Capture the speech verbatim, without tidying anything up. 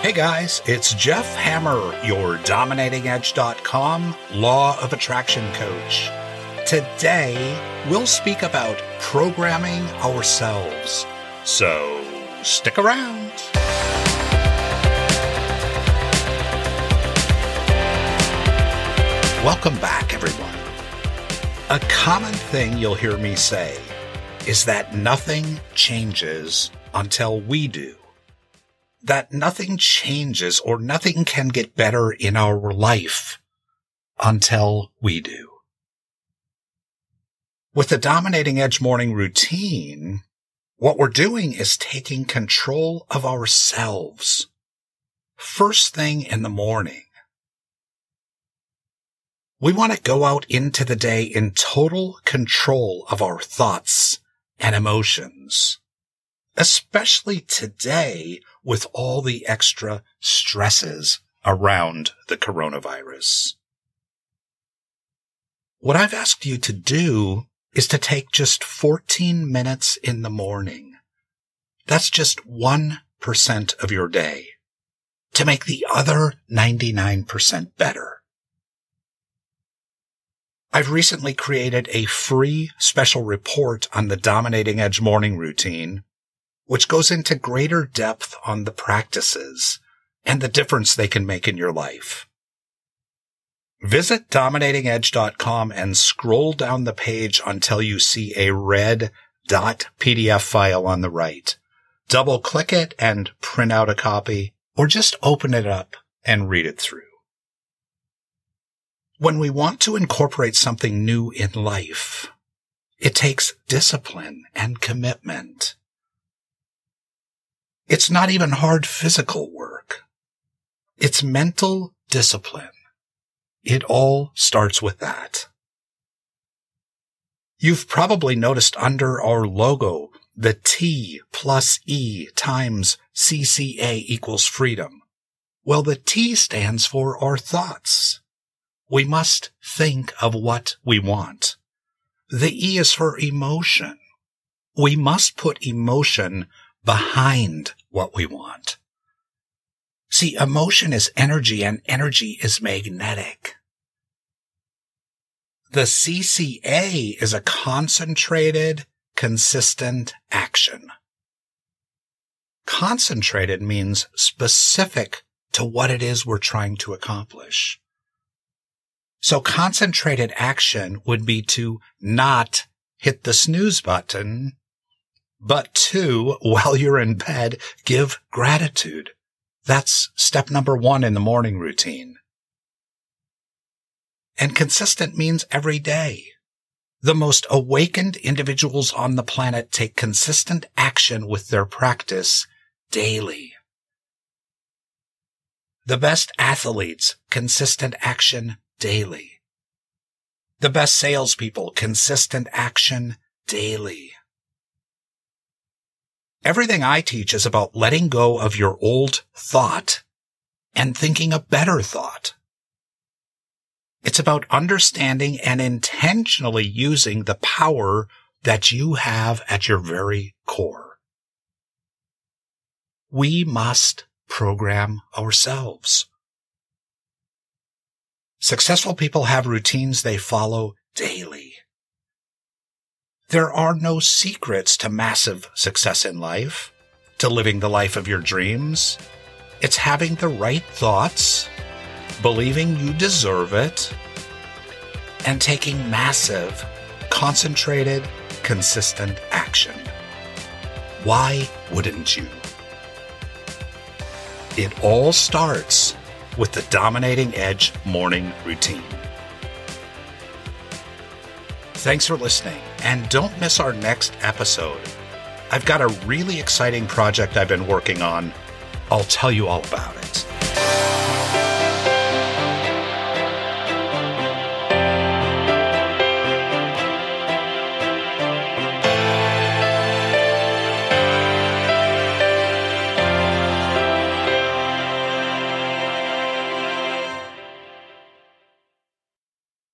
Hey guys, it's Jeff Hammer, your Dominating Edge dot com Law of Attraction coach. Today, we'll speak about programming ourselves. So, stick around. Welcome back, everyone. A common thing you'll hear me say is that nothing changes until we do. That nothing changes or nothing can get better in our life until we do. With the Dominating Edge morning routine, what we're doing is taking control of ourselves first thing in the morning. We want to go out into the day in total control of our thoughts and emotions, especially today with all the extra stresses around the coronavirus. What I've asked you to do is to take just fourteen minutes in the morning. That's just one percent of your day to make the other ninety-nine percent better. I've recently created a free special report on the Dominating Edge morning routine, which goes into greater depth on the practices and the difference they can make in your life. Visit Dominating Edge dot com and scroll down the page until you see a red .pdf file on the right. Double-click it and print out a copy, or just open it up and read it through. When we want to incorporate something new in life, it takes discipline and commitment. It's not even hard physical work. It's mental discipline. It all starts with that. You've probably noticed under our logo, the T plus E times C C A equals freedom. Well, the T stands for our thoughts. We must think of what we want. The E is for emotion. We must put emotion behind what we want. See, emotion is energy, and energy is magnetic. The C C A is a concentrated, consistent action. Concentrated means specific to what it is we're trying to accomplish. So concentrated action would be to not hit the snooze button, but two, while you're in bed, give gratitude. That's step number one in the morning routine. And consistent means every day. The most awakened individuals on the planet take consistent action with their practice daily. The best athletes, consistent action daily. The best salespeople, consistent action daily. Everything I teach is about letting go of your old thought and thinking a better thought. It's about understanding and intentionally using the power that you have at your very core. We must program ourselves. Successful people have routines they follow daily. There are no secrets to massive success in life, to living the life of your dreams. It's having the right thoughts, believing you deserve it, and taking massive, concentrated, consistent action. Why wouldn't you? It all starts with the Dominating Edge morning routine. Thanks for listening, and don't miss our next episode. I've got a really exciting project I've been working on. I'll tell you all about it.